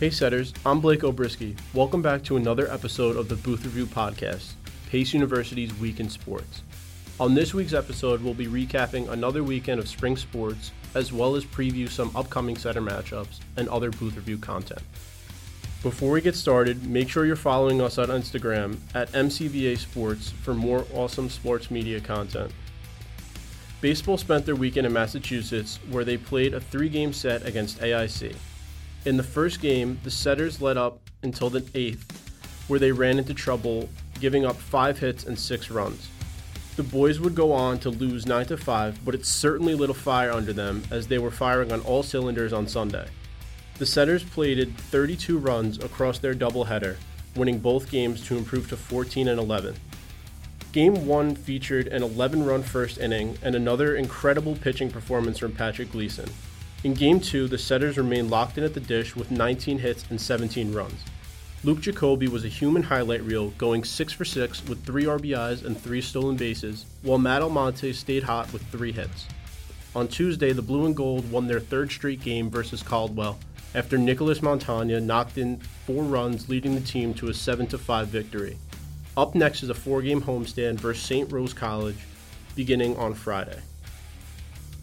Hey Setters, I'm Blake Obrisky. Welcome back to another episode of the Booth Review Podcast, Pace University's Week in Sports. On this week's episode, we'll be recapping another weekend of spring sports, as well as preview some upcoming setter matchups and other Booth Review content. Before we get started, make sure you're following us on Instagram at MCBA Sports for more awesome sports media content. Baseball spent their weekend in Massachusetts, where they played a three-game set against AIC. In the first game, the Setters led up until the 8th, where they ran into trouble, giving up 5 hits and 6 runs. The boys would go on to lose 9-5, but it certainly lit a fire under them as they were firing on all cylinders on Sunday. The Setters plated 32 runs across their doubleheader, winning both games to improve to 14-11. Game 1 featured an 11-run first inning and another incredible pitching performance from Patrick Gleason. In Game 2, the Setters remained locked in at the dish with 19 hits and 17 runs. Luke Jacoby was a human highlight reel, going 6 for 6 with 3 RBIs and 3 stolen bases, while Matt Almonte stayed hot with 3 hits. On Tuesday, the Blue and Gold won their third straight game versus Caldwell after Nicholas Montagna knocked in 4 runs, leading the team to a 7-5 victory. Up next is a 4-game homestand versus St. Rose College, beginning on Friday.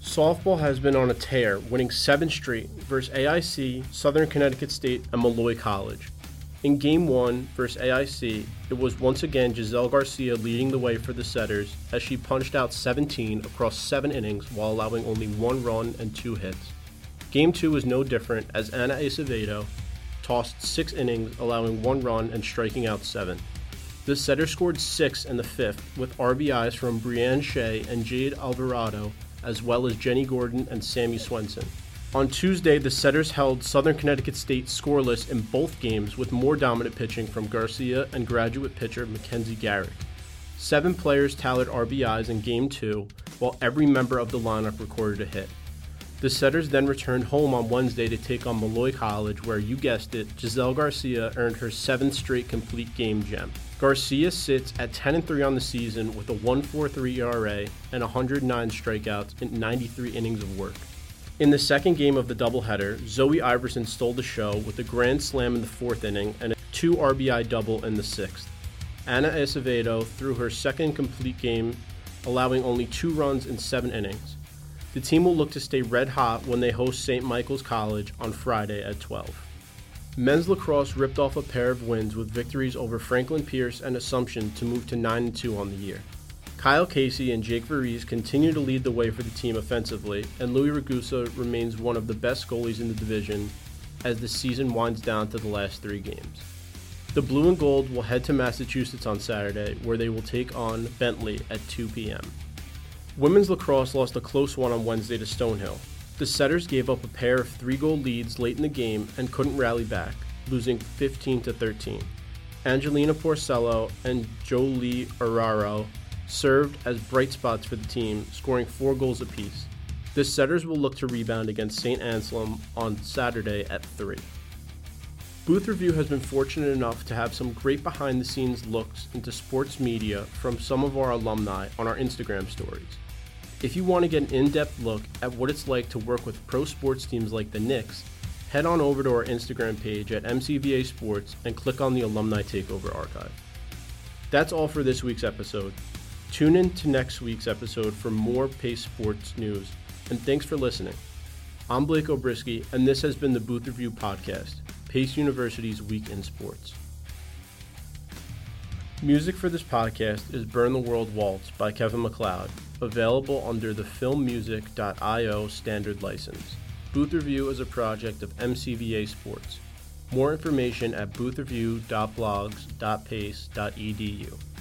Softball has been on a tear, winning 7 straight versus AIC, Southern Connecticut State, and Molloy College. In Game 1 versus AIC, it was once again Giselle Garcia leading the way for the Setters as she punched out 17 across 7 innings while allowing only 1 run and 2 hits. Game 2 was no different as Ana Acevedo tossed 6 innings, allowing 1 run and striking out 7. The Setters scored 6 in the 5th with RBIs from Brianne Shea and Jade Alvarado, as well as Jenny Gordon and Sammy Swenson. On Tuesday, the Setters held Southern Connecticut State scoreless in both games with more dominant pitching from Garcia and graduate pitcher Mackenzie Garrick. 7 players tallied RBIs in Game 2, while every member of the lineup recorded a hit. The Setters then returned home on Wednesday to take on Molloy College, where, you guessed it, Giselle Garcia earned her 7th straight complete game gem. Garcia sits at 10-3 on the season with a 1.43 ERA and 109 strikeouts in 93 innings of work. In the second game of the doubleheader, Zoe Iverson stole the show with a grand slam in the 4th inning and a 2 RBI double in the 6th. Ana Acevedo threw her second complete game, allowing only 2 runs in 7 innings. The team will look to stay red hot when they host St. Michael's College on Friday at 12. Men's lacrosse ripped off a pair of wins with victories over Franklin Pierce and Assumption to move to 9-2 on the year. Kyle Casey and Jake Vereese continue to lead the way for the team offensively, and Louis Ragusa remains one of the best goalies in the division as the season winds down to the last 3 games. The Blue and Gold will head to Massachusetts on Saturday, where they will take on Bentley at 2 p.m. Women's lacrosse lost a close one on Wednesday to Stonehill. The Setters gave up a pair of 3-goal leads late in the game and couldn't rally back, losing 15-13. Angelina Porcello and Jolie Araro served as bright spots for the team, scoring 4 goals apiece. The Setters will look to rebound against St. Anselm on Saturday at 3. Booth Review has been fortunate enough to have some great behind-the-scenes looks into sports media from some of our alumni on our Instagram stories. If you want to get an in-depth look at what it's like to work with pro sports teams like the Knicks, head on over to our Instagram page at MCBA Sports and click on the Alumni Takeover Archive. That's all for this week's episode. Tune in to next week's episode for more Pace sports news, and thanks for listening. I'm Blake Obrisky, and this has been the Booth Review Podcast, Pace University's Week in Sports. Music for this podcast is Burn the World Waltz by Kevin MacLeod, available under the filmmusic.io standard license. Booth Review is a project of MCBA Sports. More information at boothreview.blogs.pace.edu.